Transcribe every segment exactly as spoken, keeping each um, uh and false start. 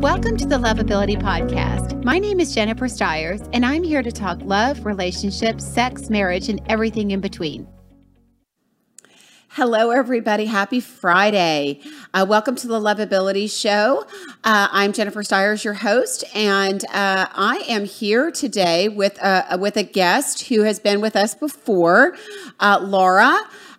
Welcome to the Lovability Podcast. My name is Jennifer Stiers, and I'm here to talk love, relationships, sex, marriage, and everything in between. Hello, everybody. Happy Friday. Uh, welcome to the Lovability Show. Uh, I'm Jennifer Stiers, your host, and uh, I am here today with a, with a guest who has been with us before, uh, Laura.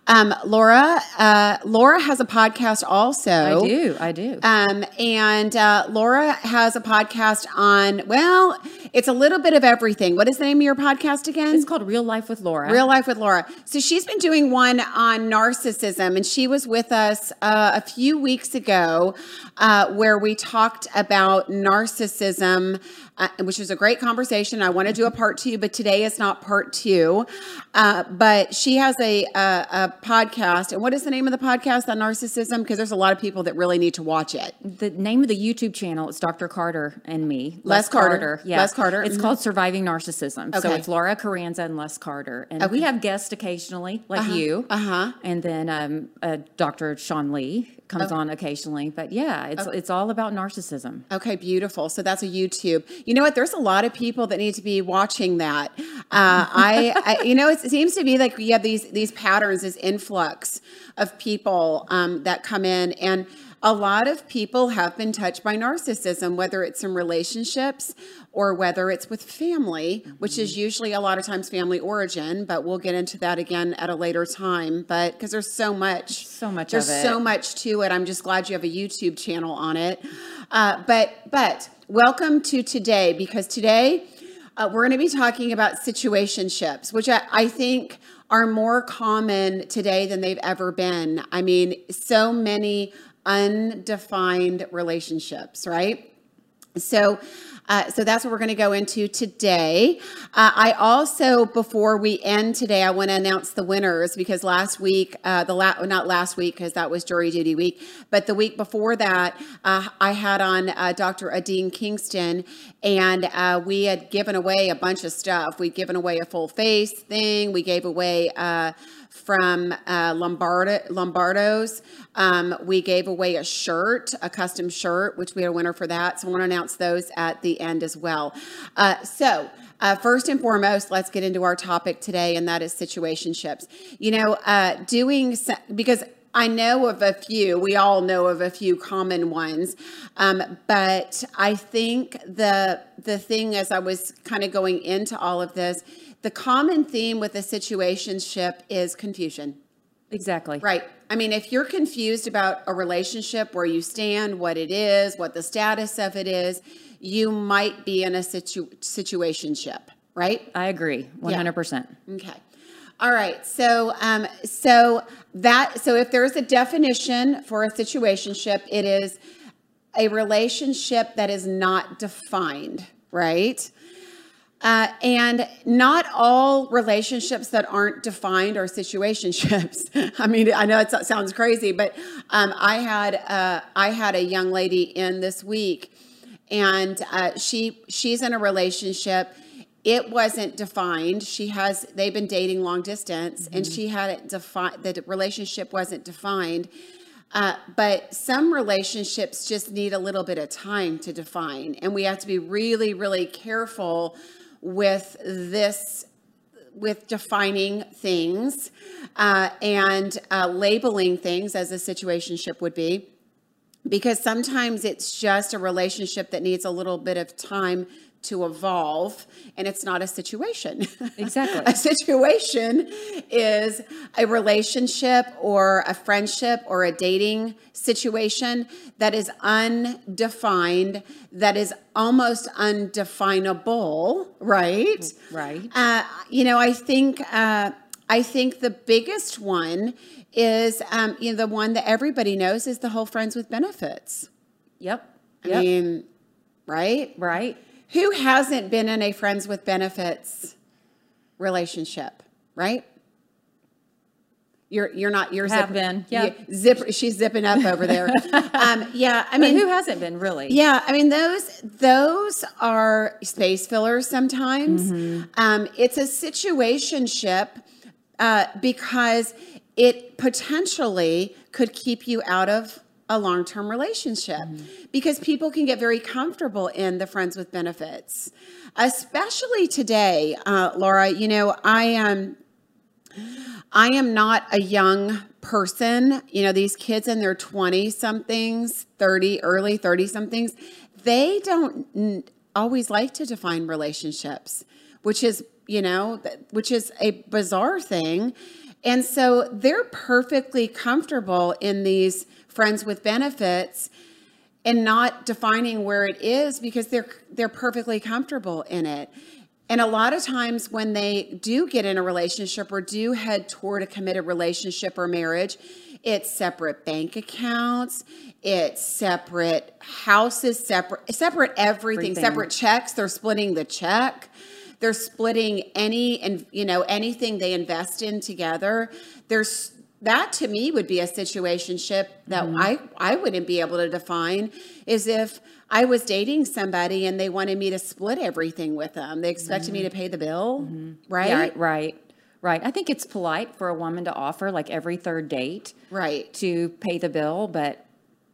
Um, Laura, uh, Laura has a podcast also. I do. I do. Um, and, uh, Laura has a podcast on, well, it's a little bit of everything. What is the name of your podcast again? It's called Real Life with Laura. Real Life with Laura. So she's been doing one on narcissism, and she was with us, uh, a few weeks ago, uh, where we talked about narcissism, uh, which was a great conversation. I want to do a part two, but today is not part two. Uh, but she has a, a, a podcast. And what is the name of the podcast on narcissism? Because there's a lot of people that really need to watch it. The name of the YouTube channel is Doctor Carter and me. Les, Les Carter. Carter. Yeah. Les Carter. It's mm-hmm. called Surviving Narcissism. Okay. So it's Laura Carranza and Les Carter. And okay. we have guests occasionally, like uh-huh. you. Uh-huh. And then um, uh, Doctor Shawn Lee comes okay. on occasionally. But yeah, it's okay. it's all about narcissism. Okay, beautiful. So that's a YouTube. You know what? There's a lot of people that need to be watching that. Uh, I, I, you know, it's, it seems to be like we have these these patterns, this influx of people um, that come in, and a lot of people have been touched by narcissism, whether it's in relationships or whether it's with family, which is usually a lot of times family origin, but we'll get into that again at a later time. But because there's so much, so much, there's so much to it. I'm just glad you have a YouTube channel on it. Uh, but, but welcome to today, because today uh, we're going to be talking about situationships, which I, I think are more common today than they've ever been. I mean, so many undefined relationships, right? So, uh, so that's what we're going to go into today. Uh, I also, before we end today, I want to announce the winners, because last week, uh, the la- not last week, because that was jury duty week, but the week before that, uh, I had on uh, Doctor Adeena Kingston, and uh, we had given away a bunch of stuff. We'd given away a full face thing. We gave away uh, from uh, Lombardo, Lombardo's. Um, we gave away a shirt, a custom shirt, which we had a winner for that. So I want to announce those at the end as well. Uh, so uh, first and foremost, let's get into our topic today, and that is situationships. You know, uh, doing, because I know of a few, we all know of a few common ones, um, but I think the the thing as I was kind of going into all of this, the common theme with a situationship is confusion. Exactly. Right. I mean, if you're confused about a relationship, where you stand, what it is, what the status of it is, you might be in a situ- situationship, right? I agree. one hundred percent. Yeah. Okay. All right. So, um, so that, so if there's a definition for a situationship, it is a relationship that is not defined, right? Uh, and not all relationships that aren't defined are situationships. I mean, I know it sounds crazy, but um, I had uh, I had a young lady in this week, and uh, she she's in a relationship. It wasn't defined. She has they've been dating long distance, mm-hmm. and she had it defined. The relationship wasn't defined. Uh, but some relationships just need a little bit of time to define, and we have to be really, really careful with this, with defining things uh, and uh, labeling things, as a situationship would be, because sometimes it's just a relationship that needs a little bit of time to evolve, and it's not a situation. Exactly. A situation is a relationship or a friendship or a dating situation that is undefined, that is almost undefinable, right? Right. Uh, you know, I think uh, I think the biggest one is um, you know, the one that everybody knows is the whole friends with benefits. Yep. I yep. mean, right? Right. Who hasn't been in a friends with benefits relationship, right? You're you're not you're Have zipping, been. Yeah. You, zip, she's zipping up over there. um, yeah, I mean, but who hasn't been, really? Yeah, I mean, those those are space fillers sometimes. Mm-hmm. Um, it's a situationship uh, because it potentially could keep you out of a long-term relationship, mm-hmm. because people can get very comfortable in the friends with benefits, especially today, uh, Laura. You know, I am, I am not a young person. You know, these kids in their twenty somethings, thirty, early thirty somethings, they don't always like to define relationships, which is, you know, which is a bizarre thing. And so they're perfectly comfortable in these friends with benefits and not defining where it is because they're they're perfectly comfortable in it. And a lot of times when they do get in a relationship or do head toward a committed relationship or marriage, it's separate bank accounts, it's separate houses, separate separate everything, everything. Separate checks. They're splitting the check. They're splitting any, and you know, anything they invest in together. There's, that to me would be a situationship that mm-hmm. I, I wouldn't be able to define, is if I was dating somebody and they wanted me to split everything with them. They expected mm-hmm. me to pay the bill, mm-hmm. right? Yeah, right, right. I think it's polite for a woman to offer, like, every third date right. to pay the bill, but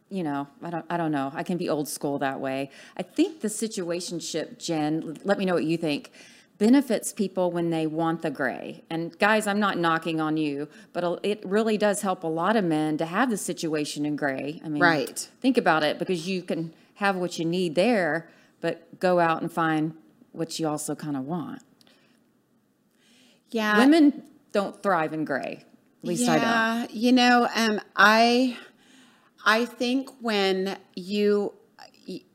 you know, I don't, I don't know. I can be old school that way. I think the situationship, Jen, let me know what you think, benefits people when they want the gray. And guys, I'm not knocking on you, but it really does help a lot of men to have the situation in gray. I mean, right. think about it, because you can have what you need there, but go out and find what you also kind of want. Yeah. Women don't thrive in gray. At least yeah, I don't. Yeah. You know, um, I, I think when you,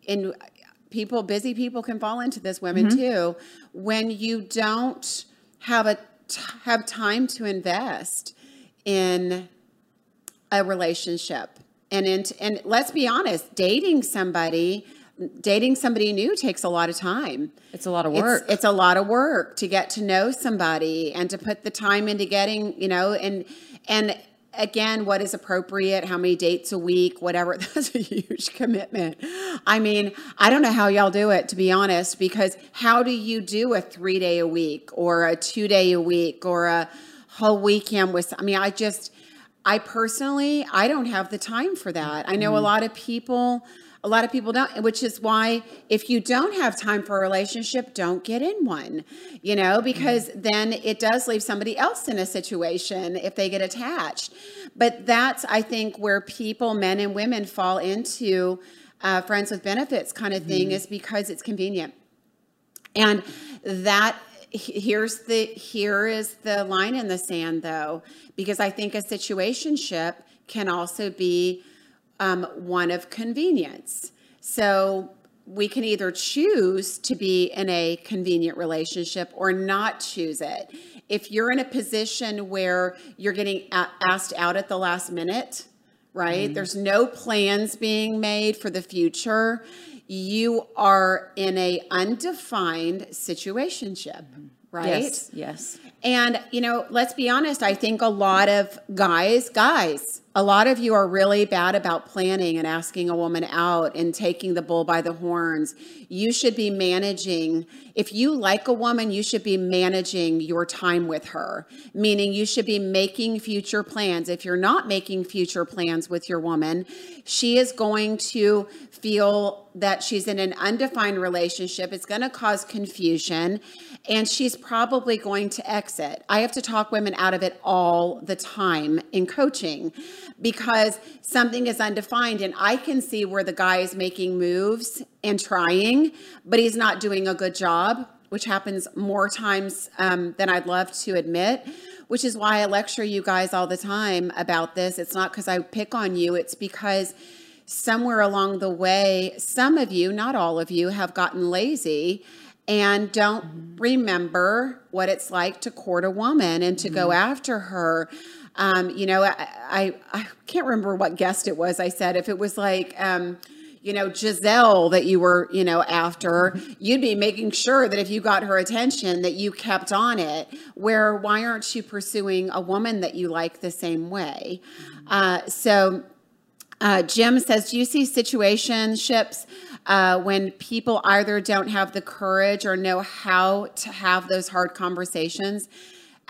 in people, busy people can fall into this, women mm-hmm. too. When you don't have a have time to invest in a relationship, and in, and let's be honest, dating somebody, dating somebody new takes a lot of time. It's a lot of work. It's, it's a lot of work to get to know somebody and to put the time into getting, you know, and and. Again, what is appropriate, how many dates a week, whatever. That's a huge commitment. I mean, I don't know how y'all do it, to be honest, because how do you do a three day a week or a two day a week or a whole weekend with, I mean, I just, I personally, I don't have the time for that. I know mm-hmm. a lot of people, a lot of people don't, which is why if you don't have time for a relationship, don't get in one, you know, because then it does leave somebody else in a situation if they get attached. But that's, I think, where people, men and women, fall into uh, friends with benefits kind of thing, mm-hmm. is because it's convenient. And that, here's the, here is the line in the sand, though, because I think a situationship can also be Um, one of convenience. So we can either choose to be in a convenient relationship or not choose it. If you're in a position where you're getting asked out at the last minute, right? Mm-hmm. There's no plans being made for the future. You are in a undefined situationship. Mm-hmm. Right? Yes, yes. And, you know, let's be honest, I think a lot of guys, guys, a lot of you are really bad about planning and asking a woman out and taking the bull by the horns. You should be managing, if you like a woman, you should be managing your time with her, meaning you should be making future plans. If you're not making future plans with your woman, she is going to feel that she's in an undefined relationship. It's going to cause confusion, and she's probably going to exit. I have to talk women out of it all the time in coaching, because something is undefined, and I can see where the guy is making moves and trying, but he's not doing a good job, which happens more times um, than I'd love to admit, which is why I lecture you guys all the time about this. It's not because I pick on you. It's because somewhere along the way, some of you, not all of you, have gotten lazy and don't mm-hmm. remember what it's like to court a woman and to mm-hmm. go after her. Um, you know, I, I, I can't remember what guest it was. I said, if it was like, um, you know, Giselle that you were, you know, after, you'd be making sure that if you got her attention that you kept on it, where why aren't you pursuing a woman that you like the same way? Mm-hmm. Uh, so uh, Jim says, do you see situationships Uh, when people either don't have the courage or know how to have those hard conversations?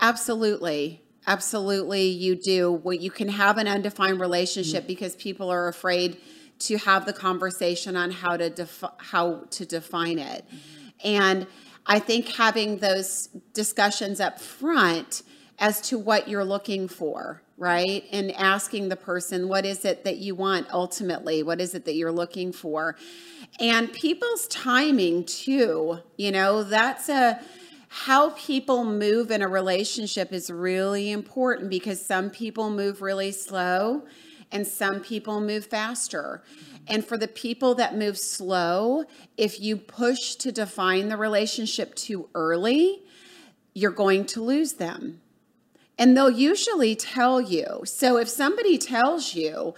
Absolutely. Absolutely, you do. Well, you can have an undefined relationship mm-hmm. because people are afraid to have the conversation on how to defi- how to define it. Mm-hmm. And I think having those discussions up front as to what you're looking for, right? And asking the person, what is it that you want ultimately? What is it that you're looking for? And people's timing too, you know, that's a, how people move in a relationship is really important, because some people move really slow and some people move faster. And for the people that move slow, if you push to define the relationship too early, you're going to lose them. And they'll usually tell you. So if somebody tells you,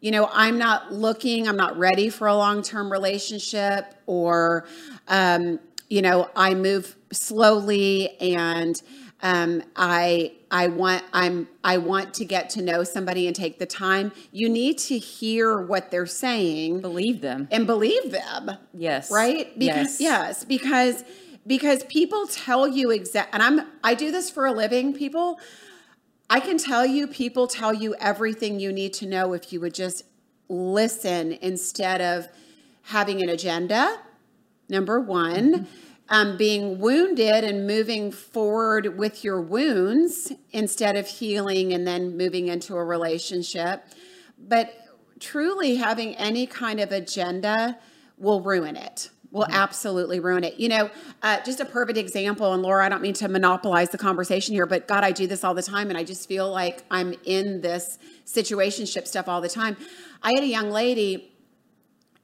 you know, I'm not looking, I'm not ready for a long-term relationship, or, um, you know, I move slowly and um, I I want I'm I want to get to know somebody and take the time. You need to hear what they're saying, believe them, and believe them. Yes, right? Because, yes, yes, because. Because people tell you exact, and I'm, I do this for a living, people. I can tell you, people tell you everything you need to know if you would just listen instead of having an agenda, number one, mm-hmm. um, being wounded and moving forward with your wounds instead of healing and then moving into a relationship. But truly having any kind of agenda will ruin it. Will absolutely ruin it. You know, uh, just a perfect example, and Laura, I don't mean to monopolize the conversation here, but God, I do this all the time, and I just feel like I'm in this situationship stuff all the time. I had a young lady,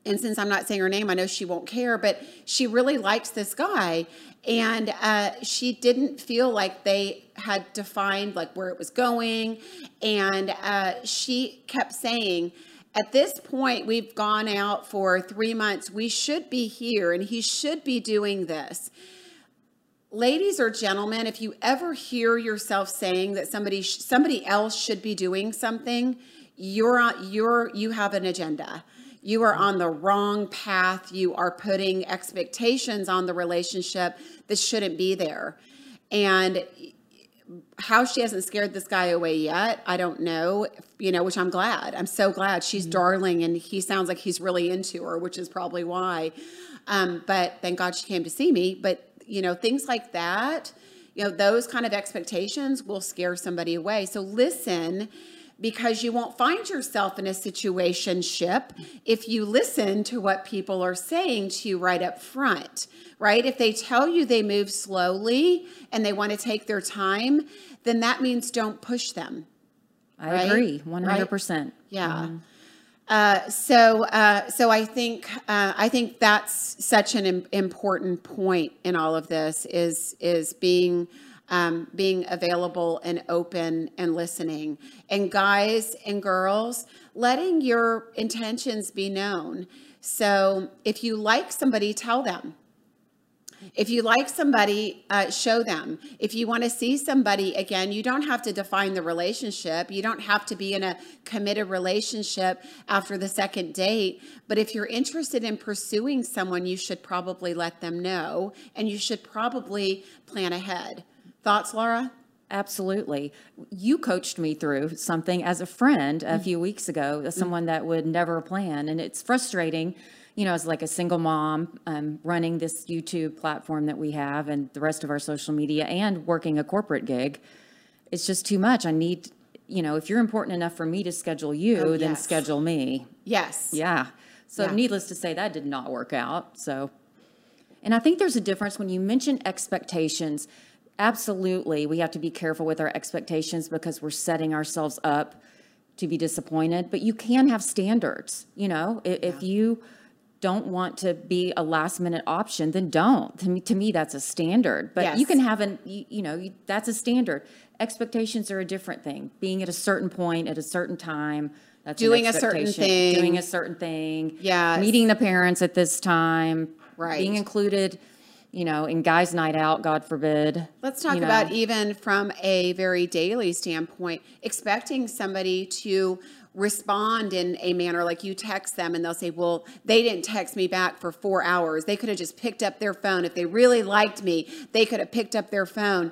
and since I'm not saying her name, I know she won't care, but she really likes this guy, and uh, she didn't feel like they had defined like where it was going, and uh, she kept saying, at this point, we've gone out for three months. We should be here, and he should be doing this. Ladies or gentlemen, if you ever hear yourself saying that somebody somebody else should be doing something, you're on, you're you have an agenda. You are on the wrong path. You are putting expectations on the relationship that shouldn't be there. And how she hasn't scared this guy away yet, I don't know, you know, which I'm glad. I'm so glad. She's mm-hmm. darling, and he sounds like he's really into her, which is probably why. Um, but thank God she came to see me. But, you know, things like that, you know, those kind of expectations will scare somebody away. So listen, because you won't find yourself in a situationship if you listen to what people are saying to you right up front, right? If they tell you they move slowly and they want to take their time, then that means don't push them. I right? agree, one hundred percent. Right? Yeah. Um, uh, so, uh, so I think uh, I think that's such an im- important point in all of this is is being. Um, being available and open and listening. And guys and girls, letting your intentions be known. So if you like somebody, tell them. If you like somebody, uh, show them. If you want to see somebody again, you don't have to define the relationship. You don't have to be in a committed relationship after the second date. But if you're interested in pursuing someone, you should probably let them know, and you should probably plan ahead. Thoughts, Laura? Absolutely. You coached me through something as a friend a mm-hmm. few weeks ago, as someone mm-hmm. that would never plan. And it's frustrating, you know, as like a single mom um, running this YouTube platform that we have and the rest of our social media and working a corporate gig. It's just too much. I need, you know, if you're important enough for me to schedule you, oh, yes. then schedule me. Yes. Yeah. So yeah. needless to say, that did not work out. So, and I think there's a difference when you mention expectations. Absolutely. We have to be careful with our expectations because we're setting ourselves up to be disappointed, but you can have standards. You know, if, yeah. if you don't want to be a last minute option, then don't. To me, to me that's a standard, but yes. you can have an, you, you know, that's a standard. Expectations are a different thing. Being at a certain point at a certain time, that's doing a certain thing, doing a certain thing. Yeah. Meeting the parents at this time, right. Being included, you know, in guys' night out, God forbid. Let's talk you know. about even from a very daily standpoint, expecting somebody to respond in a manner like you text them and they'll say, well, they didn't text me back for four hours. They could have just picked up their phone. If they really liked me, they could have picked up their phone.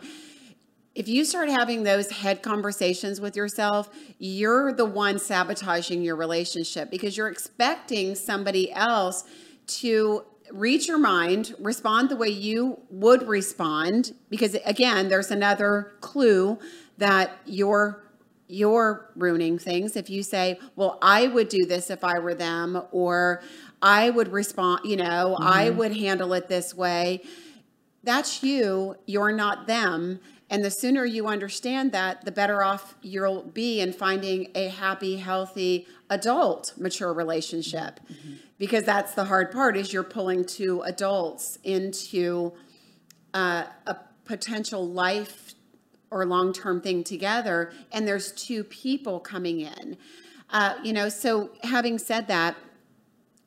if you start having those head conversations with yourself, you're the one sabotaging your relationship because you're expecting somebody else to reach your mind, respond the way you would respond. Because again, there's another clue that you're you're ruining things. If you say, well, I would do this if I were them, or I would respond, you know, mm-hmm. I would handle it this way. That's you, you're not them. And the sooner you understand that, the better off you'll be in finding a happy, healthy, adult, mature relationship. Mm-hmm. Because that's the hard part, is you're pulling two adults into uh, a potential life or long-term thing together. And there's two people coming in. Uh, you know, so having said that,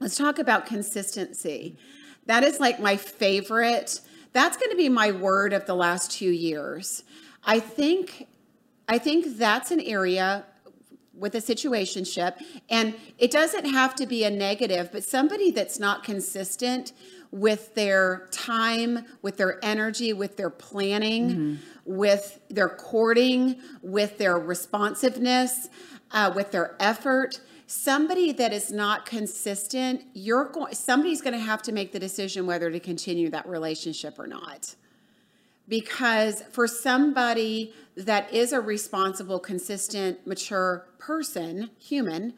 let's talk about consistency. That is like my favorite. That's going to be my word of the last two years. I think, I think that's an area with a situationship, and it doesn't have to be a negative, but somebody that's not consistent with their time, with their energy, with their planning, mm-hmm. with their courting, with their responsiveness, uh, with their effort. Somebody that is not consistent, you're going, somebody's going to have to make the decision whether to continue that relationship or not. Because for somebody that is a responsible, consistent, mature person, human,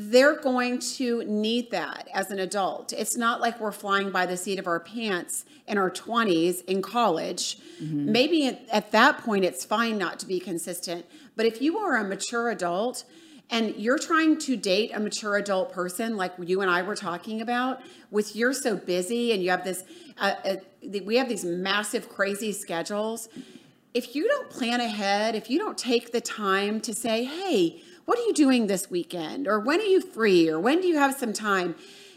they're going to need that as an adult. It's not like we're flying by the seat of our pants in our twenties in college. Mm-hmm. Maybe at, at that point, it's fine not to be consistent. But if you are a mature adult, and you're trying to date a mature adult person like you and I were talking about, with you're so busy and you have this, uh, uh, we have these massive crazy schedules. If you don't plan ahead, if you don't take the time to say, hey, what are you doing this weekend? Or when are you free? Or when do you have some time?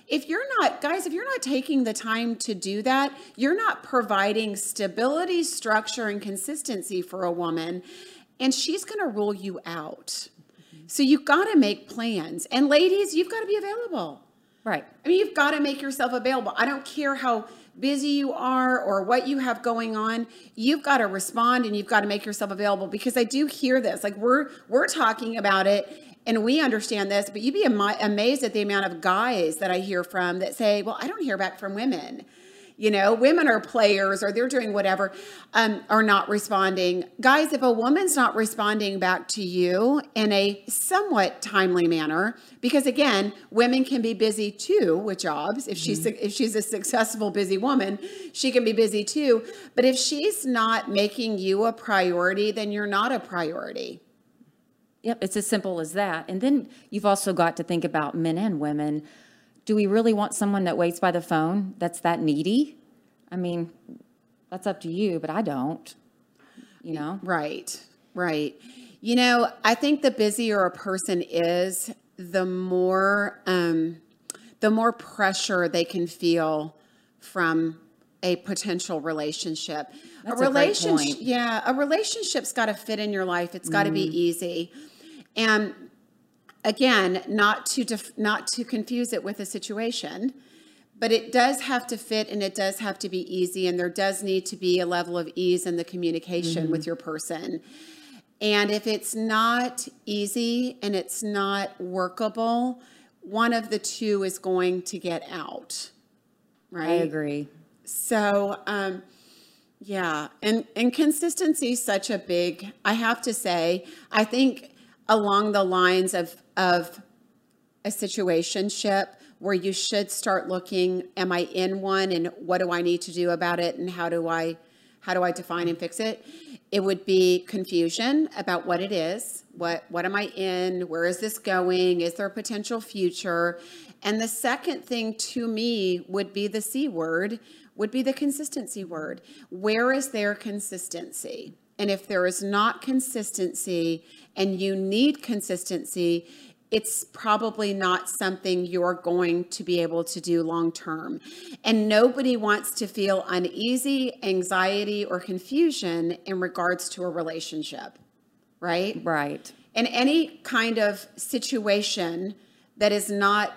If you're not, guys, if you're not taking the time to do that, you're not providing stability, structure, and consistency for a woman. And she's going to rule you out. So you've got to make plans. And ladies, you've got to be available. Right. I mean, you've got to make yourself available. I don't care how busy you are or what you have going on. You've got to respond and you've got to make yourself available, because I do hear this. Like we're we're talking about it and we understand this, but you'd be am- amazed at the amount of guys that I hear from that say, well, I don't hear back from women. You know, women are players or they're doing whatever, um, are not responding. Guys, if a woman's not responding back to you in a somewhat timely manner, because again, women can be busy too with jobs. If she's, mm-hmm. if she's a successful, busy woman, she can be busy too. But if she's not making you a priority, then you're not a priority. Yep. It's as simple as that. And then you've also got to think about men and women. Do we really want someone that waits by the phone that's that needy? I mean, that's up to you, but I don't, you know? Right, right. You know, I think the busier a person is, the more, um, the more pressure they can feel from a potential relationship. That's a, a relationship, great point. Yeah, a relationship's got to fit in your life. It's got to mm. be easy. And again, not to def- not to confuse it with a situation, but it does have to fit and it does have to be easy, and there does need to be a level of ease in the communication mm-hmm. with your person. And if it's not easy and it's not workable, one of the two is going to get out, right? I agree. So, um, yeah, and, and consistency is such a big, I have to say, I think along the lines of, of a situationship where you should start looking, am I in one and what do I need to do about it and how do I, how do I define and fix it? It would be confusion about what it is. What, what am I in? Where is this going? Is there a potential future? And the second thing to me would be the C word, would be the consistency word. Where is there consistency? And if there is not consistency and you need consistency, it's probably not something you're going to be able to do long term. And nobody wants to feel uneasy, anxiety, or confusion in regards to a relationship, right? Right. And any kind of situation that is not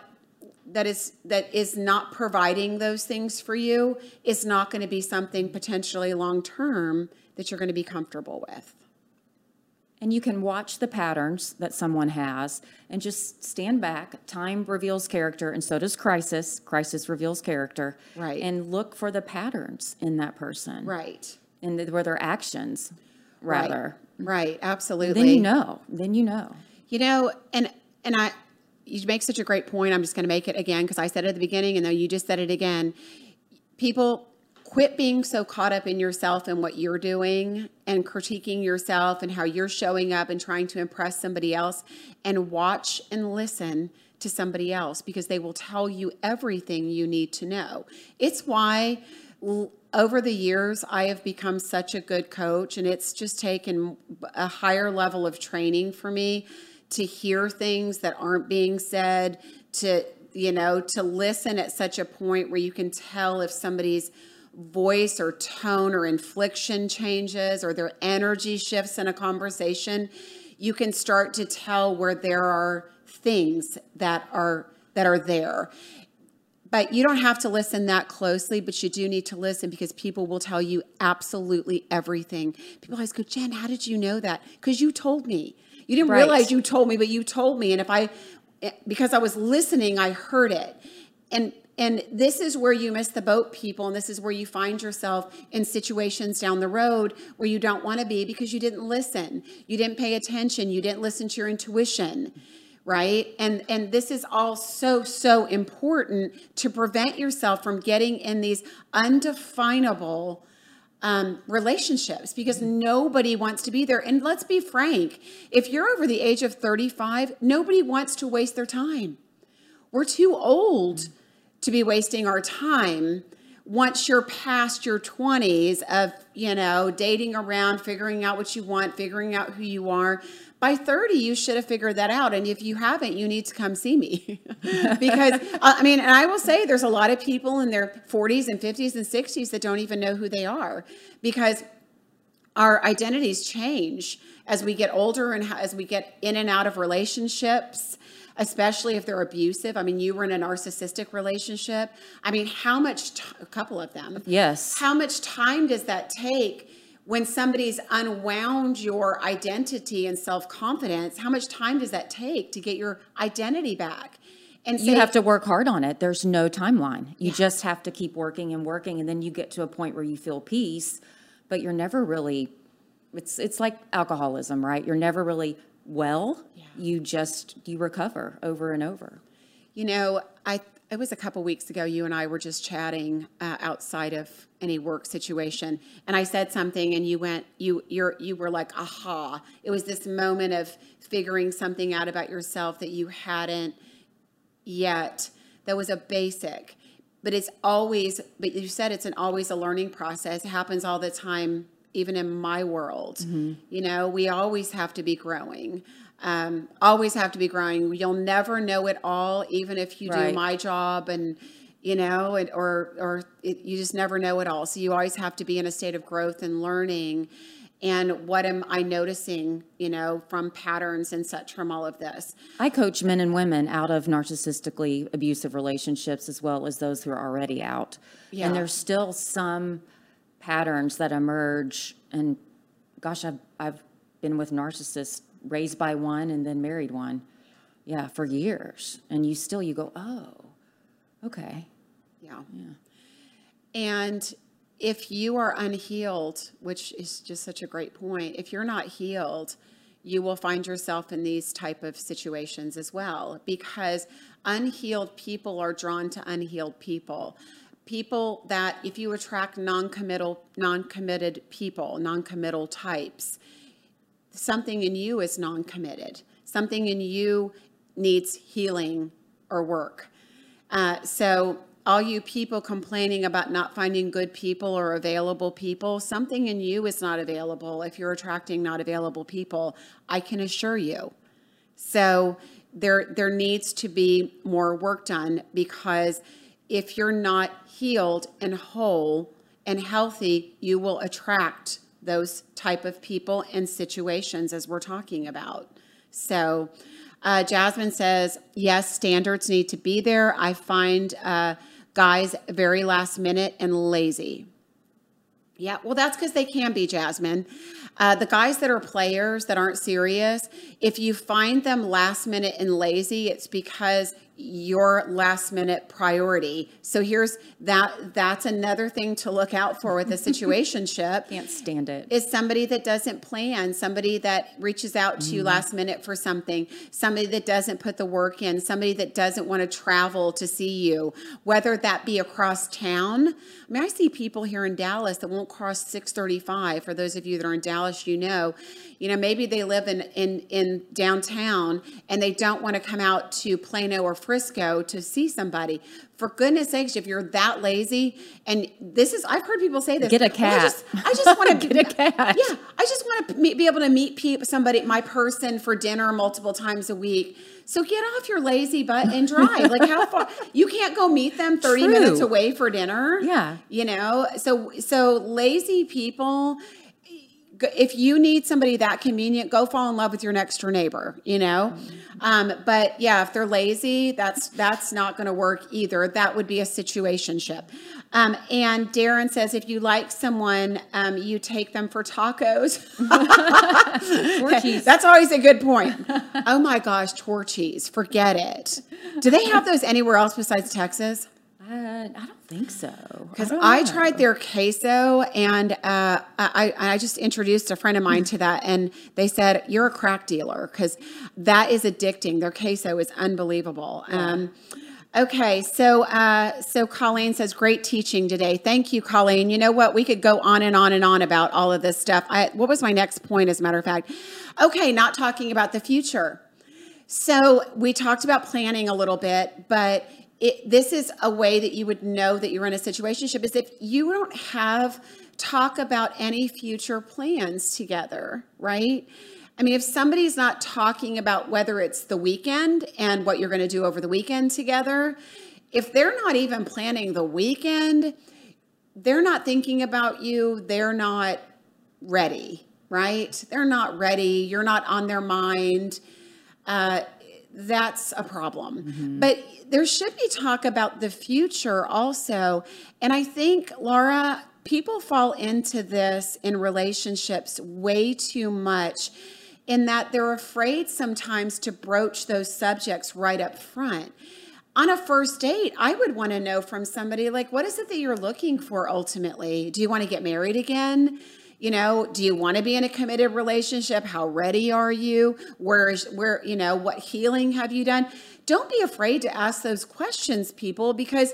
that is that is not providing those things for you is not going to be something potentially long term that you're going to be comfortable with. And you can watch the patterns that someone has and just stand back. Time reveals character, and so does crisis. Crisis reveals character. Right. And look for the patterns in the person. Right. And the, where their actions, rather. Right, right. Absolutely. Then you know. Then you know. You know, and, and I, you make such a great point. I'm just going to make it again because I said it at the beginning, and then you just said it again. People... Quit being so caught up in yourself and what you're doing and critiquing yourself and how you're showing up and trying to impress somebody else, and watch and listen to somebody else, because they will tell you everything you need to know. It's why over the years I have become such a good coach, and it's just taken a higher level of training for me to hear things that aren't being said, to, you know, to listen at such a point where you can tell if somebody's voice or tone or inflection changes, or their energy shifts in a conversation. You can start to tell where there are things that are that are there. But you don't have to listen that closely, but you do need to listen, because people will tell you absolutely everything. People always go, Jen, how did you know that? Because you told me. You didn't right. realize you told me, but you told me. And if I, because I was listening, I heard it. And And this is where you miss the boat, people, and this is where you find yourself in situations down the road where you don't want to be, because you didn't listen. You didn't pay attention. You didn't listen to your intuition, right? And and this is all so, so important to prevent yourself from getting in these undefinable um, relationships, because nobody wants to be there. And let's be frank, if you're over the age of thirty-five, nobody wants to waste their time. We're too old to be wasting our time once you're past your twenties of, you know, dating around, figuring out what you want, figuring out who you are. By thirty, you should have figured that out. And if you haven't, you need to come see me. Because, I mean, and I will say there's a lot of people in their forties and fifties and sixties that don't even know who they are, because our identities change as we get older and as we get in and out of relationships, especially if they're abusive. I mean, you were in a narcissistic relationship. I mean, how much, t- a couple of them. Yes. How much time does that take when somebody's unwound your identity and self-confidence? How much time does that take to get your identity back? And say, you have to work hard on it. There's no timeline. You yeah. just have to keep working and working. And then you get to a point where you feel peace, but you're never really, it's, it's like alcoholism, right? You're never really well, yeah. you just, you recover over and over. You know, I, it was a couple weeks ago, you and I were just chatting uh, outside of any work situation. And I said something and you went, you, you're, you were like, aha. It was this moment of figuring something out about yourself that you hadn't yet. That was a basic, but it's always, but you said it's an always a learning process. It happens all the time. Even in my world, mm-hmm. you know, we always have to be growing, um, always have to be growing. You'll never know it all, even if you right. do my job and, you know, and, or, or it, you just never know it all. So you always have to be in a state of growth and learning. And what am I noticing, you know, from patterns and such from all of this? I coach men and women out of narcissistically abusive relationships, as well as those who are already out. Yeah. And there's still some patterns that emerge, and gosh, I've, I've been with narcissists, raised by one and then married one, yeah, for years. And you still, you go, oh, okay. Yeah. yeah. And if you are unhealed, which is just such a great point, if you're not healed, you will find yourself in these type of situations as well, because unhealed people are drawn to unhealed people. People that, if you attract non-committal, non-committed people, non-committal types, something in you is non-committed. Something in you needs healing or work. Uh, so all you people complaining about not finding good people or available people, something in you is not available if you're attracting not available people, I can assure you. So there, there needs to be more work done, because if you're not healed and whole and healthy, you will attract those type of people and situations as we're talking about. So uh, Jasmine says, yes, standards need to be there. I find uh, guys very last minute and lazy. Yeah, well, that's because they can be, Jasmine. Uh, the guys that are players, that aren't serious, if you find them last minute and lazy, it's because your last minute priority. So here's that. That's another thing to look out for with a situationship. Can't stand it. Is somebody that doesn't plan, somebody that reaches out to mm. you last minute for something, somebody that doesn't put the work in, somebody that doesn't want to travel to see you, whether that be across town. I mean, I see people here in Dallas that won't cross six thirty-five. For those of you that are in Dallas, you know, you know, maybe they live in, in, in downtown and they don't want to come out to Plano or Frisco to see somebody. For goodness sakes, if you're that lazy, and this is, I've heard people say this. Get a cat. I just, I just want to get a cat. Yeah. I just want to be able to meet people, somebody, my person for dinner multiple times a week. So get off your lazy butt and drive. Like, how far? You can't go meet them thirty True. minutes away for dinner. Yeah. You know, so, so lazy people, if you need somebody that convenient, go fall in love with your next door neighbor, you know? Um, but yeah, if they're lazy, that's, that's not going to work either. That would be a situationship. Um, and Darren says, if you like someone, um, you take them for tacos. Torchy's. That's always a good point. Oh my gosh, Torchy's, forget it. Do they have those anywhere else besides Texas? Uh, I don't think so. Because I, I tried their queso, and uh, I, I just introduced a friend of mine to that, and they said, you're a crack dealer, because that is addicting. Their queso is unbelievable. Yeah. Um, okay, so uh, so Colleen says, great teaching today. Thank you, Colleen. You know what? We could go on and on and on about all of this stuff. I, what was my next point, as a matter of fact? Okay, not talking about the future. So we talked about planning a little bit, but... It, this is a way that you would know that you're in a situationship is if you don't have talk about any future plans together, right? I mean, if somebody's not talking about whether it's the weekend and what you're going to do over the weekend together, if they're not even planning the weekend, they're not thinking about you. They're not ready, right? They're not ready. You're not on their mind. Uh, That's a problem. Mm-hmm. But there should be talk about the future also. And I think, Laura, people fall into this in relationships way too much in that they're afraid sometimes to broach those subjects right up front. On a first date, I would want to know from somebody, like, what is it that you're looking for ultimately? Do you want to get married again? You know, do you want to be in a committed relationship? How ready are you? Where is, where, you know, what healing have you done? Don't be afraid to ask those questions, people, because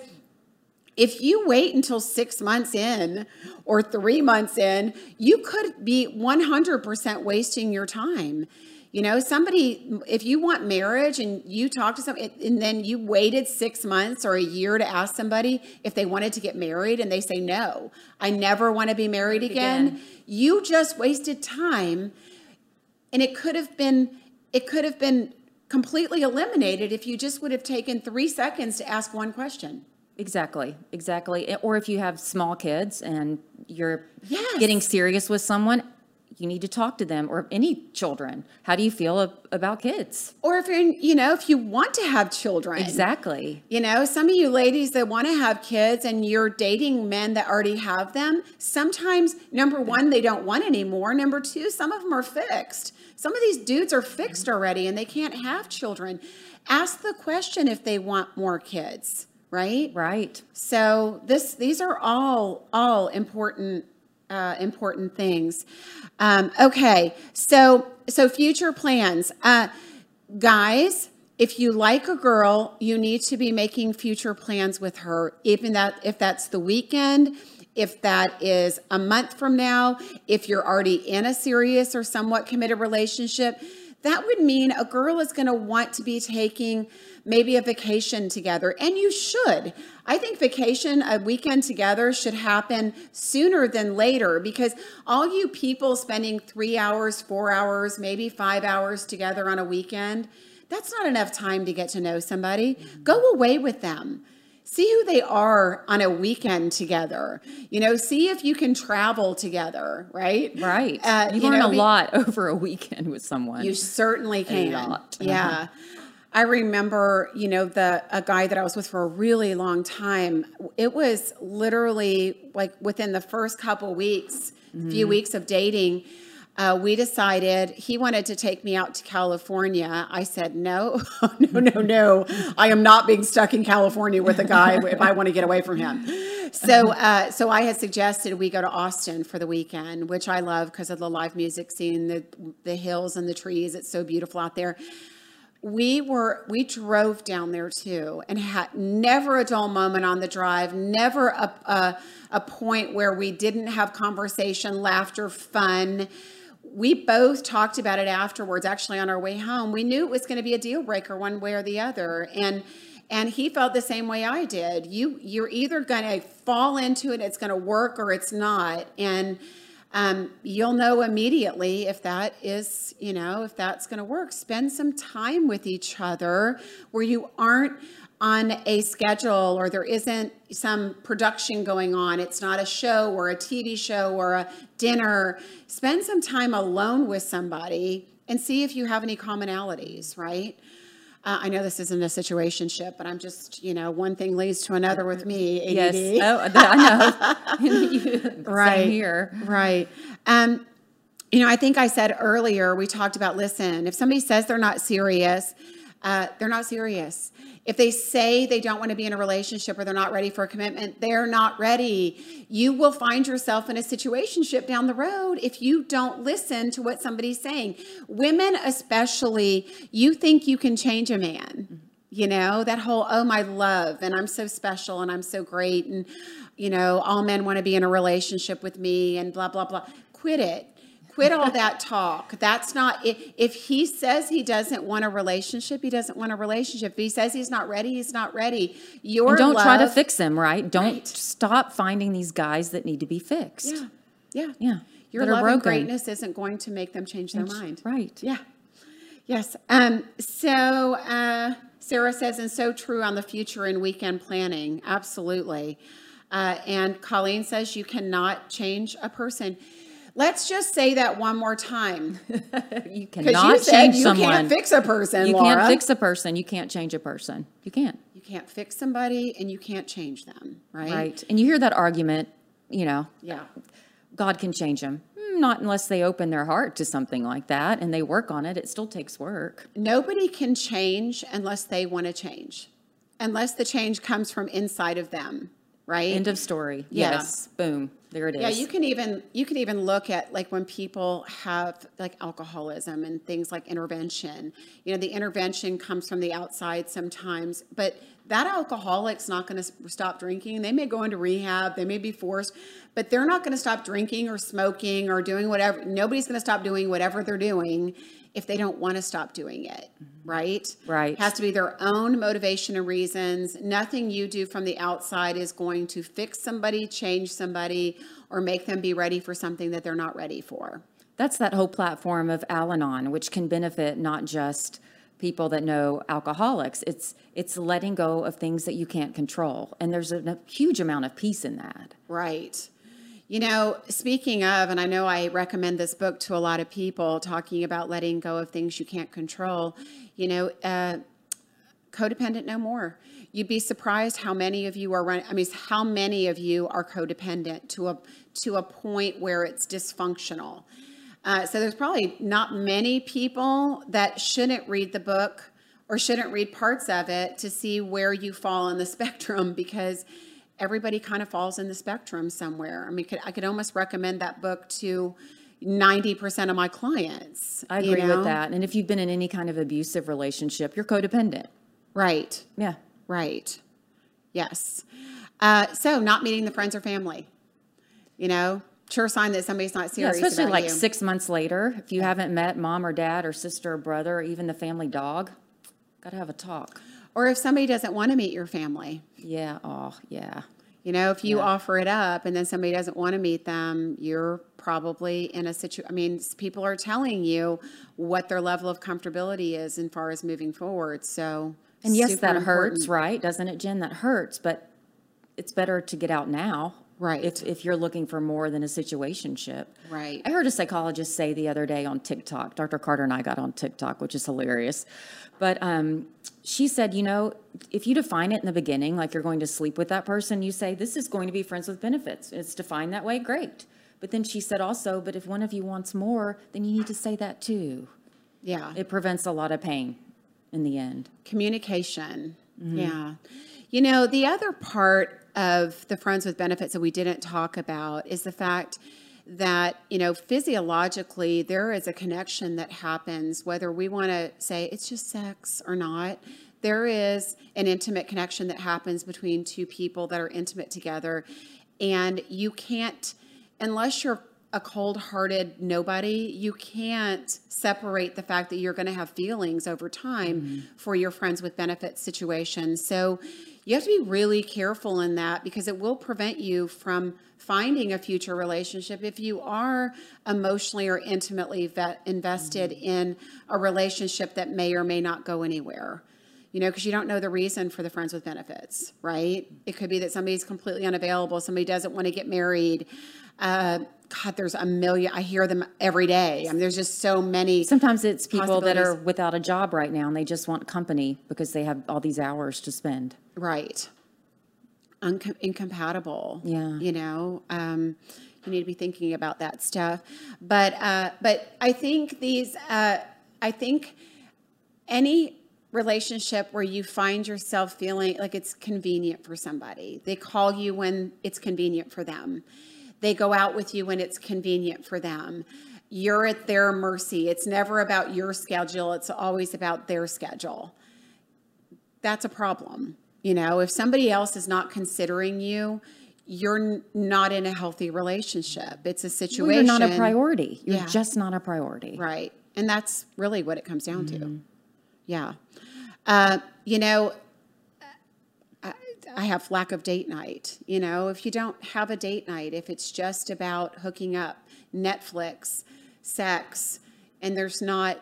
if you wait until six months in or three months in, you could be one hundred percent wasting your time. You know, somebody, if you want marriage and you talk to somebody and then you waited six months or a year to ask somebody if they wanted to get married and they say, no, I never want to be married again. again. You just wasted time. And it could have been, it could have been completely eliminated if you just would have taken three seconds to ask one question. Exactly. Exactly. Or if you have small kids and you're yes. getting serious with someone, you need to talk to them, or any children. How do you feel ab- about kids? Or if you're, you know, if you want to have children. Exactly. You know, some of you ladies that want to have kids and you're dating men that already have them, sometimes, number one, they don't want anymore. Number two, some of them are fixed. Some of these dudes are fixed already and they can't have children. Ask the question if they want more kids, right? Right. So this, these are all, all important Uh, important things. Um, okay. So, so future plans, uh, guys, if you like a girl, you need to be making future plans with her. Even that, if that's the weekend, if that is a month from now, if you're already in a serious or somewhat committed relationship, that would mean a girl is going to want to be taking maybe a vacation together. And you should. I think vacation, a weekend together, should happen sooner than later, because all you people spending three hours, four hours, maybe five hours together on a weekend, that's not enough time to get to know somebody. Go away with them. See who they are on a weekend together. You know, see if you can travel together, right? Right. Uh, you, you learn know, a lot over a weekend with someone. You certainly can. A lot. Yeah. Uh-huh. I remember, you know, the a guy that I was with for a really long time, it was literally like within the first couple weeks, mm-hmm. few weeks of dating, uh, we decided he wanted to take me out to California. I said, no, no, no, no. I am not being stuck in California with a guy if I want to get away from him. So, uh, so I had suggested we go to Austin for the weekend, which I love because of the live music scene, the, the hills and the trees. It's so beautiful out there. We were, we drove down there too and had never a dull moment on the drive, never a, a, a point where we didn't have conversation, laughter, fun. We both talked about it afterwards, actually on our way home. We knew it was going to be a deal breaker one way or the other. And And he felt the same way I did. You, you're either going to fall into it, it's going to work, or it's not. And um, you'll know immediately if that is, you know, if that's going to work. Spend some time with each other where you aren't on a schedule or there isn't some production going on. It's not a show or a T V show or a dinner. Spend some time alone with somebody and see if you have any commonalities, right? Uh, I know this isn't a situationship, but I'm just, you know, one thing leads to another with me, A D D. Yes, oh, I know. you, right. Same here. Right. Um, you know, I think I said earlier, we talked about, listen, if somebody says they're not serious, uh, they're not serious. If they say they don't want to be in a relationship or they're not ready for a commitment, they're not ready. You will find yourself in a situationship down the road if you don't listen to what somebody's saying. Women especially, you think you can change a man. You know, that whole, oh, my love, and I'm so special and I'm so great and, you know, all men want to be in a relationship with me and blah, blah, blah. Quit it. Quit all that talk. That's not, if, if he says he doesn't want a relationship, he doesn't want a relationship. If he says he's not ready, he's not ready. Your and don't love, try to fix him, right? Don't right. stop finding these guys that need to be fixed. Yeah. Yeah. yeah. Your love and greatness isn't going to make them change their mind. Right. Yeah. Yes. Um, so uh, Sarah says, and so true on the future and weekend planning. Absolutely. Uh, and Colleen says, you cannot change a person. Let's just say that one more time. You cannot you change you someone. You can't fix a person, You Laura. can't fix a person. You can't change a person. You can't. You can't fix somebody and you can't change them, right? Right. And you hear that argument, you know. Yeah. God can change them. Not unless they open their heart to something like that and they work on it. It still takes work. Nobody can change unless they want to change. Unless the change comes from inside of them, right? End of story. Yeah. Yes. Boom. There it is. Yeah, you can even you can even look at like when people have like alcoholism and things like intervention. You know, the intervention comes from the outside sometimes, but that alcoholic's not going to stop drinking. They may go into rehab, they may be forced, but they're not going to stop drinking or smoking or doing whatever. Nobody's going to stop doing whatever they're doing if they don't want to stop doing it, right? Right. It has to be their own motivation and reasons. Nothing you do from the outside is going to fix somebody, change somebody, or make them be ready for something that they're not ready for. That's that whole platform of Al-Anon, which can benefit not just people that know alcoholics. It's it's letting go of things that you can't control. And there's a, a huge amount of peace in that. Right. You know, speaking of, and I know I recommend this book to a lot of people, talking about letting go of things you can't control, you know, uh, Codependent No More. You'd be surprised how many of you are, run, I mean, how many of you are codependent to a, to a point where it's dysfunctional. Uh, so there's probably not many people that shouldn't read the book or shouldn't read parts of it to see where you fall on the spectrum, because everybody kind of falls in the spectrum somewhere. I mean, could, I could almost recommend that book to ninety percent of my clients. I agree you know? with that. And if you've been in any kind of abusive relationship, you're codependent. Right. Yeah. Right. Yes. Uh, so not meeting the friends or family, you know, sure sign that somebody's not serious. Yeah, especially about like you. six months later, if you yeah. haven't met mom or dad or sister or brother or even the family dog, got to have a talk. Or if somebody doesn't want to meet your family. Yeah. Oh, yeah. You know, if you yeah. offer it up and then somebody doesn't want to meet them, you're probably in a situation. I mean, people are telling you what their level of comfortability is as far as moving forward. So, and yes, that important. hurts, right? Doesn't it, Jen? That hurts, but it's better to get out now. Right. If, if you're looking for more than a situationship. Right. I heard a psychologist say the other day on TikTok, Doctor Carter and I got on TikTok, which is hilarious. But um, she said, you know, if you define it in the beginning, like you're going to sleep with that person, you say, this is going to be friends with benefits. It's defined that way, great. But then she said also, but if one of you wants more, then you need to say that too. Yeah. It prevents a lot of pain in the end. Communication. Mm-hmm. Yeah. You know, the other part of the friends with benefits that we didn't talk about is the fact that, you know, physiologically, there is a connection that happens, whether we want to say it's just sex or not. There is an intimate connection that happens between two people that are intimate together. And you can't, unless you're a cold-hearted nobody, you can't separate the fact that you're going to have feelings over time mm-hmm. for your friends with benefits situation. So you have to be really careful in that, because it will prevent you from finding a future relationship if you are emotionally or intimately vet invested mm-hmm. in a relationship that may or may not go anywhere. You know, because you don't know the reason for the friends with benefits, right? It could be that somebody's completely unavailable. Somebody doesn't want to get married. Uh, God, there's a million. I hear them every day. I mean, there's just so many. Sometimes it's people that are without a job right now and they just want company because they have all these hours to spend. Right. Uncom- incompatible. Yeah. You know, um, you need to be thinking about that stuff. But, uh, but I think these, uh, I think any relationship where you find yourself feeling like it's convenient for somebody, they call you when it's convenient for them. They go out with you when it's convenient for them. You're at their mercy. It's never about your schedule. It's always about their schedule. That's a problem. You know, if somebody else is not considering you, you're not in a healthy relationship. It's a situation. Well, you're not a priority. You're yeah. just not a priority. Right. And that's really what it comes down mm-hmm. to. Yeah. Uh, you know, I have lack of date night. You know, if you don't have a date night, if it's just about hooking up, Netflix, sex, and there's not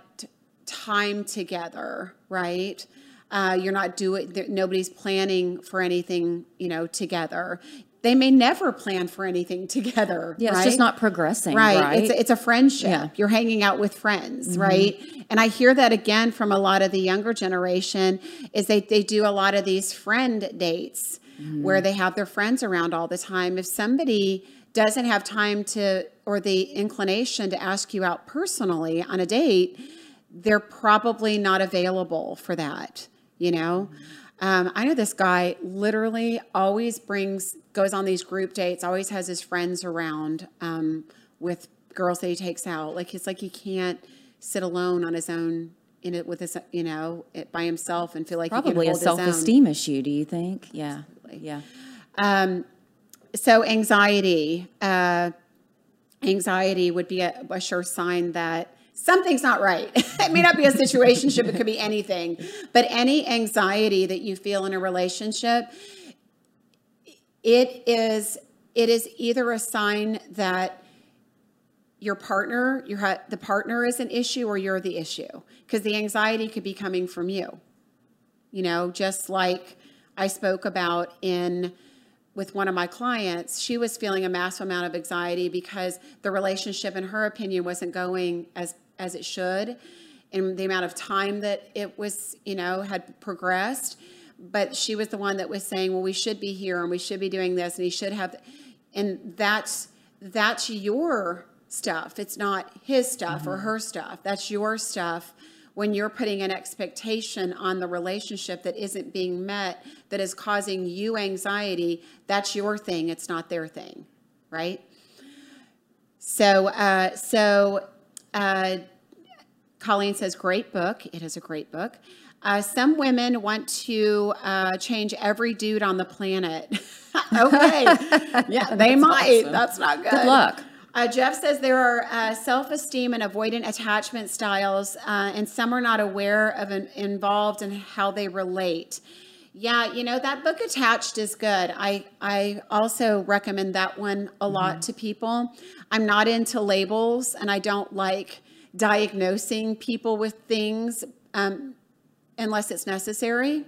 time together, right? Uh, you're not doing, nobody's planning for anything, you know, together. They may never plan for anything together. Yeah, right? It's just not progressing. Right. right? It's, it's a friendship. Yeah. You're hanging out with friends, mm-hmm. right? And I hear that again from a lot of the younger generation is they, they do a lot of these friend dates mm-hmm. where they have their friends around all the time. If somebody doesn't have time to or the inclination to ask you out personally on a date, they're probably not available for that, you know? Mm-hmm. Um, I know this guy literally always brings, goes on these group dates, always has his friends around um, with girls that he takes out. Like, it's like he can't sit alone on his own in it with his, you know, it by himself and feel like probably he can hold his own. Probably a self-esteem issue, do you think? Yeah. Absolutely. Yeah. Um, so anxiety, uh, anxiety would be a, a sure sign that something's not right. It may not be a situationship. It could be anything. But any anxiety that you feel in a relationship, it is it is either a sign that your partner, your the partner is an issue, or you're the issue. Because the anxiety could be coming from you. You know, just like I spoke about in with one of my clients, she was feeling a massive amount of anxiety because the relationship, in her opinion, wasn't going as as it should, and the amount of time that it was, you know, had progressed. But she was the one that was saying, well, we should be here and we should be doing this and he should have, and that's, that's your stuff. It's not his stuff mm-hmm. or her stuff. That's your stuff. When you're putting an expectation on the relationship that isn't being met, that is causing you anxiety, that's your thing. It's not their thing, right? So, uh, so uh, Colleen says, great book. It is a great book. Uh, some women want to uh, change every dude on the planet. Okay. Yeah, they that's might. Awesome. That's not good. Good luck. Uh, Jeff says there are uh, self-esteem and avoidant attachment styles, uh, and some are not aware of an involved in how they relate. Yeah, you know, that book Attached is good. I, I also recommend that one a lot mm-hmm. to people. I'm not into labels, and I don't like diagnosing people with things um, unless it's necessary.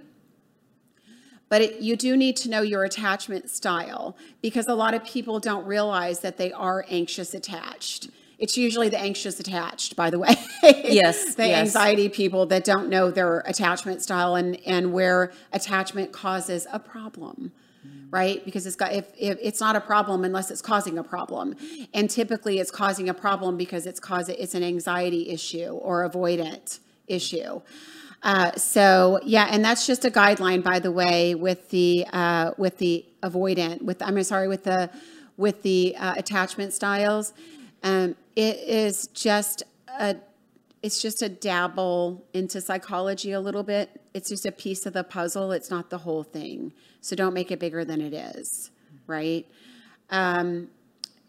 But it, you do need to know your attachment style, because a lot of people don't realize that they are anxious attached. It's usually the anxious attached, by the way. Yes. The yes. anxiety people that don't know their attachment style and, and where attachment causes a problem, mm. right? Because it's got, if, if it's not a problem unless it's causing a problem. And typically it's causing a problem because it's cause, it's an anxiety issue or avoidant issue. Uh, so yeah, and that's just a guideline, by the way, with the uh, with the avoidant, with I'm sorry, with the with the uh, attachment styles. Um, it is just a it's just a dabble into psychology a little bit. It's just a piece of the puzzle. It's not the whole thing. So don't make it bigger than it is, right? Um,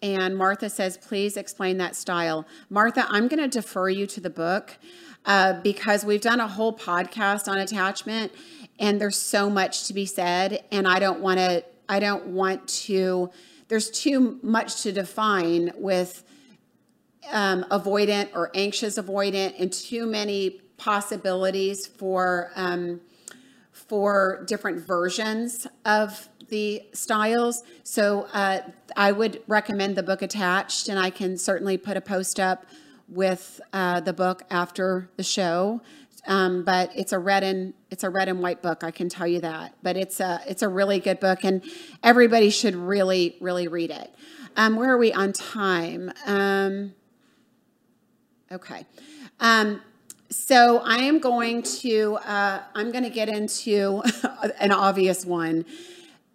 and Martha says, please explain that style. Martha, I'm going to defer you to the book. Uh, because we've done a whole podcast on attachment and there's so much to be said. And I don't want to, I don't want to, there's too much to define with um, avoidant or anxious avoidant and too many possibilities for, um, for different versions of the styles. So uh, I would recommend the book Attached, and I can certainly put a post up with uh, the book after the show, um, but it's a red and it's a red and white book. I can tell you that, but it's a it's a really good book, and everybody should really really read it. Um, where are we on time? Um, okay, um, so I am going to uh, I'm going to get into an obvious one.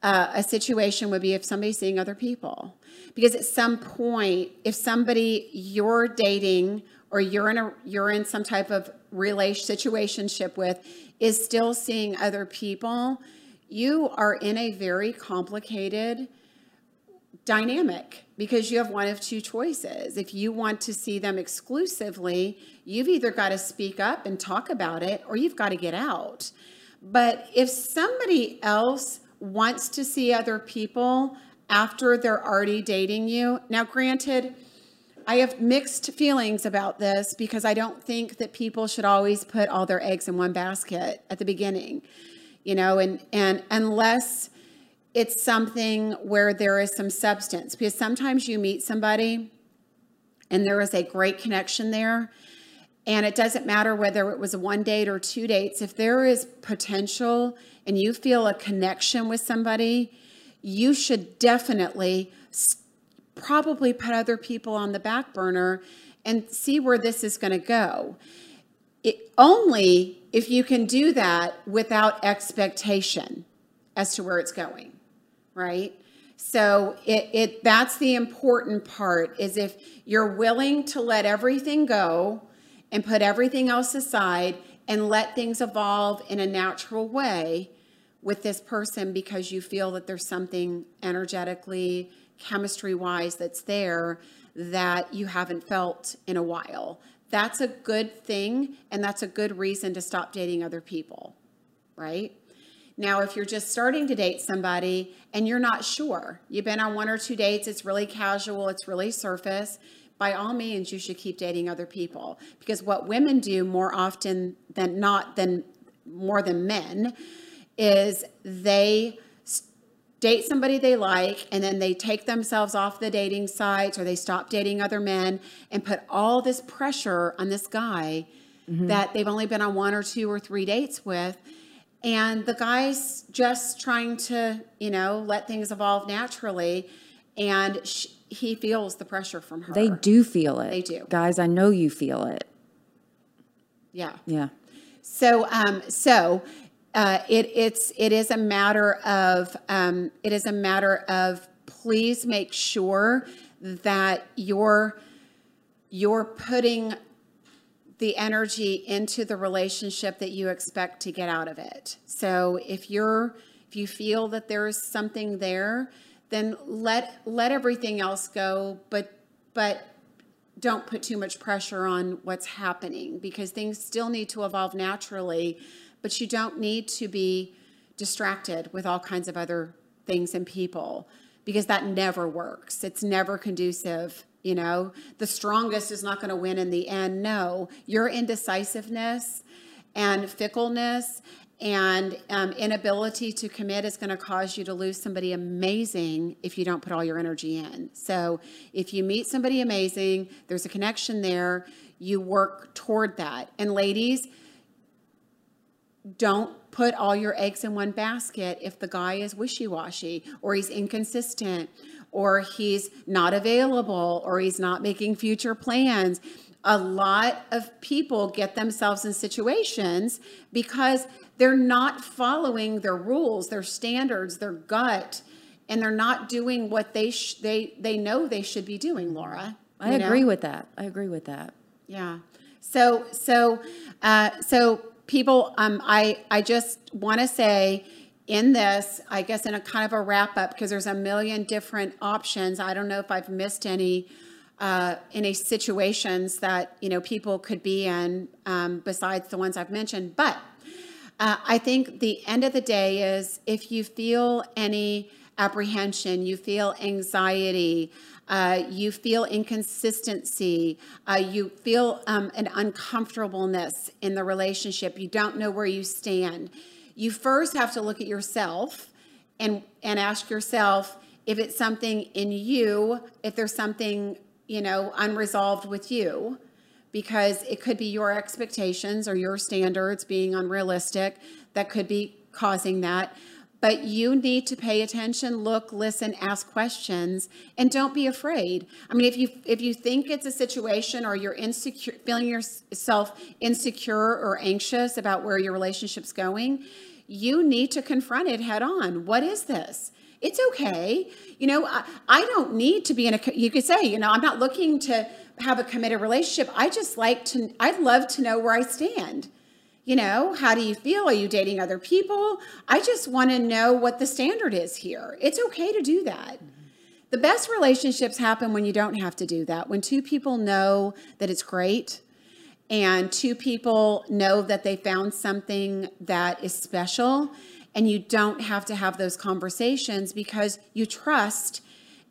Uh, a situation would be if somebody's seeing other people. Because at some point, if somebody you're dating or you're in a you're in some type of relation situationship with is still seeing other people, you are in a very complicated dynamic because you have one of two choices. If you want to see them exclusively, you've either got to speak up and talk about it, or you've got to get out. But if somebody else wants to see other people after they're already dating you. Now, granted, I have mixed feelings about this because I don't think that people should always put all their eggs in one basket at the beginning, you know, and, and unless it's something where there is some substance, because sometimes you meet somebody and there is a great connection there. And it doesn't matter whether it was one date or two dates. If there is potential and you feel a connection with somebody, you should definitely probably put other people on the back burner and see where this is going to go. It, only if you can do that without expectation as to where it's going, right? So it, it that's the important part, is if you're willing to let everything go and put everything else aside and let things evolve in a natural way with this person because you feel that there's something energetically, chemistry-wise that's there that you haven't felt in a while. That's a good thing, and that's a good reason to stop dating other people, right? Now, if you're just starting to date somebody and you're not sure, you've been on one or two dates, it's really casual, it's really surface, by all means, you should keep dating other people, because what women do more often than not, than more than men, is they date somebody they like and then they take themselves off the dating sites or they stop dating other men and put all this pressure on this guy mm-hmm. that they've only been on one or two or three dates with. And the guy's just trying to, you know, let things evolve naturally. And she, he feels the pressure from her. They do feel it. They do. Guys, I know you feel it. Yeah. Yeah. So, um, so, uh, it, it's, it is a matter of, um, it is a matter of, please make sure that you're, you're putting the energy into the relationship that you expect to get out of it. So if you're, if you feel that there is something there, then let let everything else go, but but don't put too much pressure on what's happening, because things still need to evolve naturally, but you don't need to be distracted with all kinds of other things and people, because that never works. It's never conducive, you know. The strongest is not going to win in the end. No, your indecisiveness and fickleness And um, inability to commit is going to cause you to lose somebody amazing if you don't put all your energy in. So if you meet somebody amazing, there's a connection there, you work toward that. And ladies, don't put all your eggs in one basket if the guy is wishy-washy or he's inconsistent or he's not available or he's not making future plans. A lot of people get themselves in situations because they're not following their rules, their standards, their gut, and they're not doing what they sh they they know they should be doing, Laura. I agree with that. I agree with that. Yeah. So so uh, so people, um, I I just want to say in this, I guess in a kind of a wrap up, because there's a million different options. I don't know if I've missed any. Uh, in a situations that, you know, people could be in um, besides the ones I've mentioned. But uh, I think the end of the day is if you feel any apprehension, you feel anxiety, uh, you feel inconsistency, uh, you feel um, an uncomfortableness in the relationship, you don't know where you stand, you first have to look at yourself and, and ask yourself if it's something in you, if there's something you know, unresolved with you, because it could be your expectations or your standards being unrealistic that could be causing that. But you need to pay attention, look, listen, ask questions, and don't be afraid. I mean, if you if you think it's a situation or you're insecure, feeling yourself insecure or anxious about where your relationship's going, you need to confront it head on. What is this? It's okay. You know, I, I don't need to be in a, you could say, you know, I'm not looking to have a committed relationship. I just like to, I'd love to know where I stand. You know, how do you feel? Are you dating other people? I just want to know what the standard is here. It's okay to do that. The best relationships happen when you don't have to do that. When two people know that it's great and two people know that they found something that is special. And you don't have to have those conversations because you trust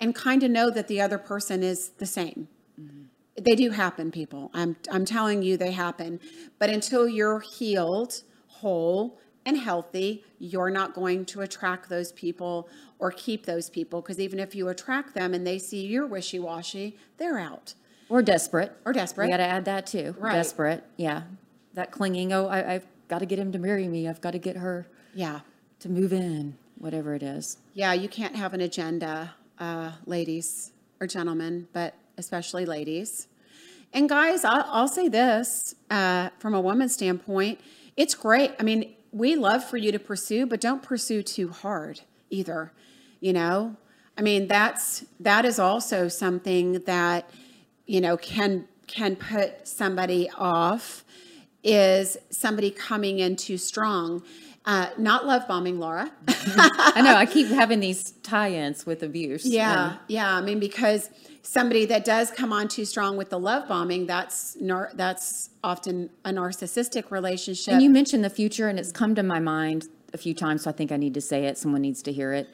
and kind of know that the other person is the same. Mm-hmm. They do happen, people. I'm, I'm telling you they happen. But until you're healed, whole, and healthy, you're not going to attract those people or keep those people. Because even if you attract them and they see you're wishy-washy, they're out. Or desperate. Or desperate. You got to add that too. Right. Desperate, yeah. That clinging, oh, I, I've got to get him to marry me. I've got to get her. Yeah. To move in, whatever it is. Yeah, you can't have an agenda, uh, ladies or gentlemen, but especially ladies. And guys, I'll, I'll say this uh, from a woman's standpoint. It's great. I mean, we love for you to pursue, but don't pursue too hard either, you know? I mean, that's, that is also something that, you know, can, can put somebody off is somebody coming in too strong. Uh, not love bombing, Laura. I know. I keep having these tie-ins with abuse. Yeah. And yeah. I mean, because somebody that does come on too strong with the love bombing, that's nar that's often a narcissistic relationship. And you mentioned the future, and it's come to my mind a few times, so I think I need to say it. Someone needs to hear it.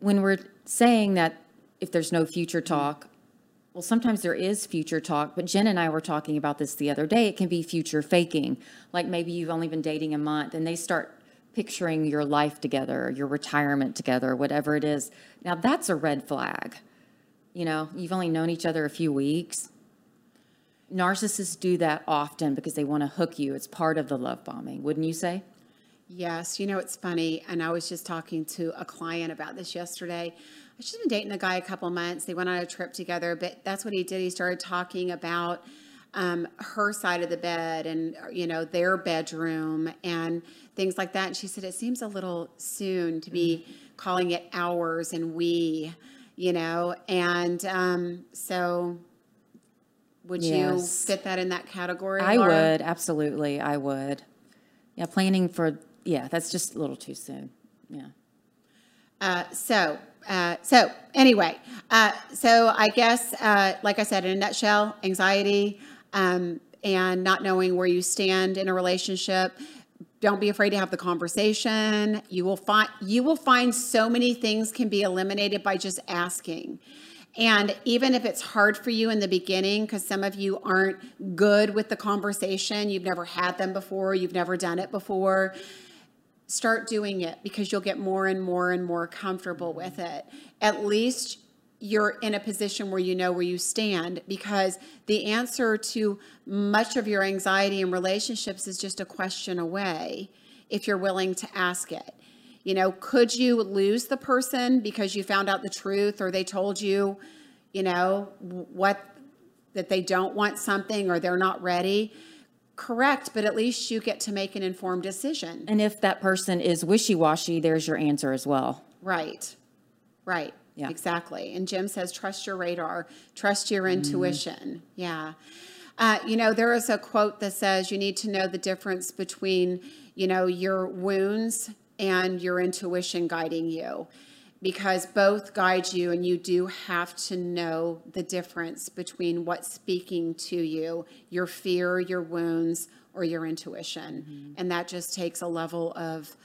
When we're saying that if there's no future talk, well, sometimes there is future talk, but Jen and I were talking about this the other day. It can be future faking. Like maybe you've only been dating a month and they start picturing your life together, your retirement together, whatever it is. Now that's a red flag. You know, you've only known each other a few weeks. Narcissists do that often because they want to hook you. It's part of the love bombing, wouldn't you say? Yes. You know, it's funny. And I was just talking to a client about this yesterday. She's been dating a guy a couple months. They went on a trip together, but that's what he did. He started talking about um, her side of the bed and, you know, their bedroom and things like that. And she said, it seems a little soon to be calling it ours and we, you know, and um, so would yes. you fit that in that category? I Laura? would. Absolutely. I would. Yeah. Planning for, yeah, that's just a little too soon. Yeah. Uh, so, uh, so anyway, uh, so I guess, uh, like I said, in a nutshell, anxiety, um, and not knowing where you stand in a relationship. Don't be afraid to have the conversation. You will find, you will find so many things can be eliminated by just asking. And even if it's hard for you in the beginning, because some of you aren't good with the conversation, you've never had them before, you've never done it before, start doing it, because you'll get more and more and more comfortable with it. At least you're in a position where you know where you stand, because the answer to much of your anxiety in relationships is just a question away if you're willing to ask it. You know, could you lose the person because you found out the truth, or they told you, you know, what, that they don't want something or they're not ready? Correct, but at least you get to make an informed decision. And if that person is wishy-washy, there's your answer as well. Right, right, yeah. Exactly. And Jim says, trust your radar, trust your intuition, mm. yeah. Uh, you know, there is a quote that says, you need to know the difference between, you know, your wounds and your intuition guiding you, because both guide you, and you do have to know the difference between what's speaking to you, your fear, your wounds, or your intuition. Mm-hmm. And that just takes a level of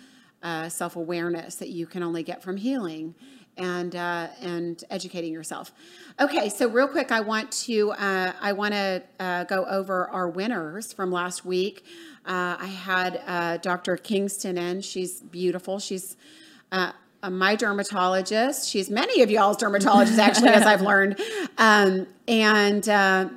uh, self-awareness that you can only get from healing and uh, and educating yourself. Okay, so real quick, I want to uh, I want to uh, go over our winners from last week. Uh, I had uh, Doctor Kingston in. She's beautiful. She's uh, uh, my dermatologist. She's many of y'all's dermatologist, actually, as I've learned. Um, and uh,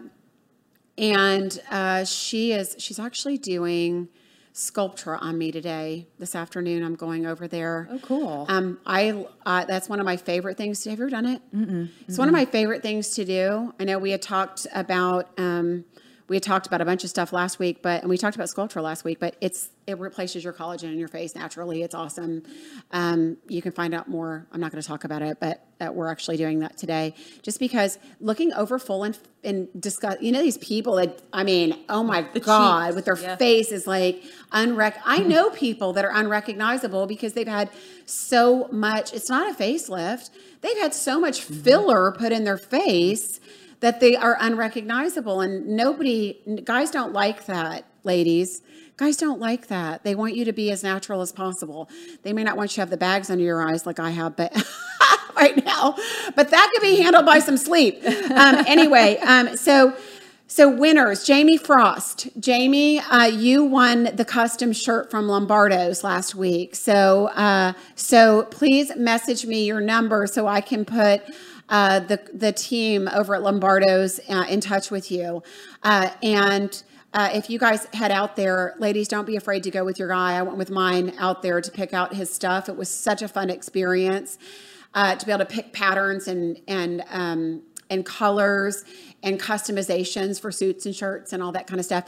and uh, she is. She's actually doing Sculptra on me today. This afternoon, I'm going over there. Oh, cool. Um, I uh, that's one of my favorite things. Have you ever done it? Mm-mm. It's mm-mm. one of my favorite things to do. I know we had talked about. Um, We had talked about a bunch of stuff last week, but and we talked about Sculptra last week, but it's it replaces your collagen in your face naturally. It's awesome. Um, you can find out more. I'm not going to talk about it, but uh, we're actually doing that today, just because looking over full and, and discuss, you know, these people that, I mean, oh my the God, cheeks. With their yeah. face is like, unrec- I know people that are unrecognizable because they've had so much, it's not a facelift. They've had so much filler put in their face that they are unrecognizable, and nobody, guys don't like that, ladies. Guys don't like that. They want you to be as natural as possible. They may not want you to have the bags under your eyes like I have, but right now, but that could be handled by some sleep. Um, anyway, um, so so winners, Jamie Frost. Jamie, uh, you won the custom shirt from Lombardo's last week. So uh, so please message me your number so I can put Uh, the the team over at Lombardo's uh, in touch with you. Uh, and uh, if you guys head out there, ladies, don't be afraid to go with your guy. I went with mine out there to pick out his stuff. It was such a fun experience uh, to be able to pick patterns and and um, and colors and customizations for suits and shirts and all that kind of stuff.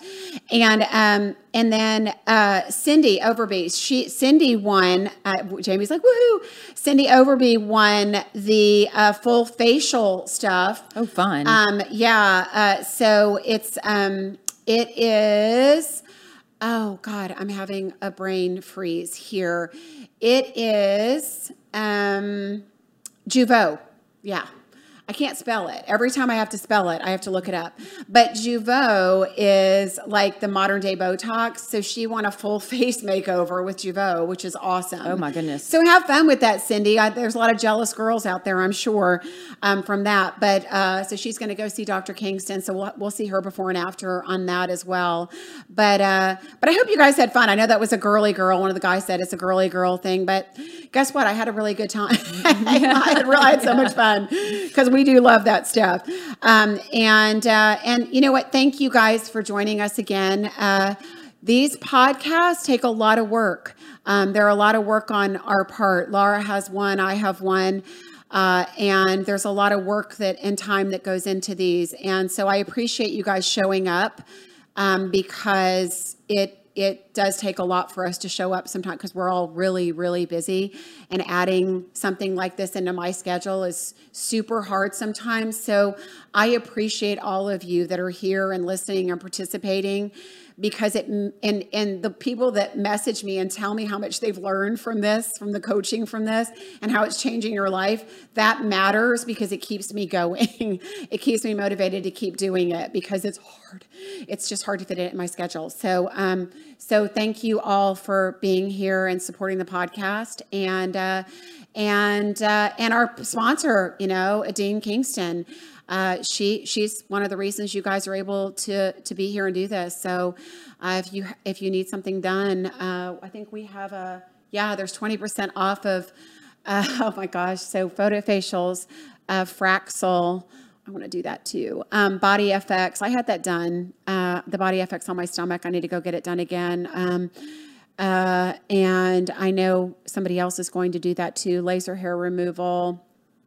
And um, and then uh, Cindy Overby, she Cindy won, uh, Jamie's like, woohoo. Cindy Overby won the uh, full facial stuff. Oh, fun. Um, yeah, uh, so it's, um, it is, oh God, I'm having a brain freeze here. It is um, Jeuveau, yeah. I can't spell it. Every time I have to spell it, I have to look it up. But Jeuveau is like the modern day Botox. So she won a full face makeover with Jeuveau, which is awesome. Oh my goodness. So have fun with that, Cindy. I, there's a lot of jealous girls out there, I'm sure, um, from that. But uh, so she's going to go see Doctor Kingston. So we'll, we'll see her before and after on that as well. But, uh, but I hope you guys had fun. I know that was a girly girl. One of the guys said it's a girly girl thing. But guess what? I had a really good time. I had, I had so much fun because we We do love that stuff. Um, and, uh, and you know what? Thank you guys for joining us again. Uh, these podcasts take a lot of work. Um, there are a lot of work on our part. Laura has one. I have one. Uh, and there's a lot of work that and time that goes into these. And so I appreciate you guys showing up um, because it It does take a lot for us to show up sometimes because we're all really, really busy, and adding something like this into my schedule is super hard sometimes. So I appreciate all of you that are here and listening and participating, because it, and, and the people that message me and tell me how much they've learned from this, from the coaching from this, and how it's changing your life, that matters because it keeps me going. It keeps me motivated to keep doing it because it's hard. It's just hard to fit it in my schedule. So, um, so thank you all for being here and supporting the podcast, and, uh, and, uh, and our sponsor, you know, Adeena Kingston. Uh, she, she's one of the reasons you guys are able to, to be here and do this. So, uh, if you, if you need something done, uh, I think we have a, yeah, there's twenty percent off of, uh, oh my gosh. So photo facials, uh, Fraxel, I want to do that too. Um, Body F X. I had that done, uh, the Body F X on my stomach. I need to go get it done again. Um, uh, and I know somebody else is going to do that too. Laser hair removal.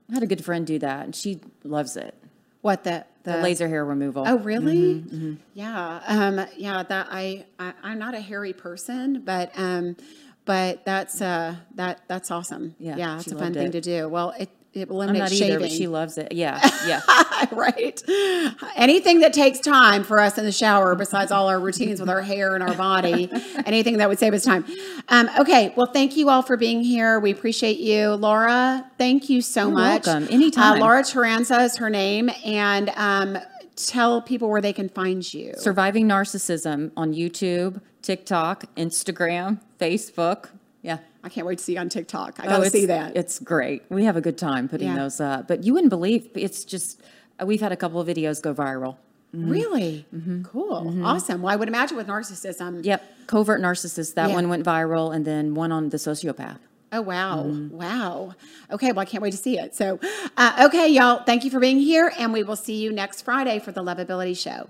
I had a good friend do that and she loves it. What the, the, the laser hair removal? Oh, really? Mm-hmm, mm-hmm. Yeah, um, yeah. That I, I I'm not a hairy person, but um, but that's uh that that's awesome. Yeah, yeah. It's a fun thing to do. Well, it it eliminates I'm not shaving. Either, but she loves it. Yeah, yeah. Right. Anything that takes time for us in the shower, besides all our routines with our hair and our body, anything that would save us time. Um, okay. Well, thank you all for being here. We appreciate you, Laura. Thank you so You're much. Welcome. Anytime. Uh, Laura Carranza is her name, and um, tell people where they can find you. Surviving Narcissism on YouTube, TikTok, Instagram, Facebook. Yeah. I can't wait to see you on TikTok. I got to oh, see that. It's great. We have a good time putting yeah. those up, but you wouldn't believe it's just, we've had a couple of videos go viral. Mm-hmm. Really? Mm-hmm. Cool. Mm-hmm. Awesome. Well, I would imagine with narcissism. Yep. Covert Narcissist. That yeah. one went viral, and then one on the sociopath. Oh, wow. Mm-hmm. Wow. Okay. Well, I can't wait to see it. So, uh, okay, y'all, thank you for being here, and we will see you next Friday for the Lovability Show.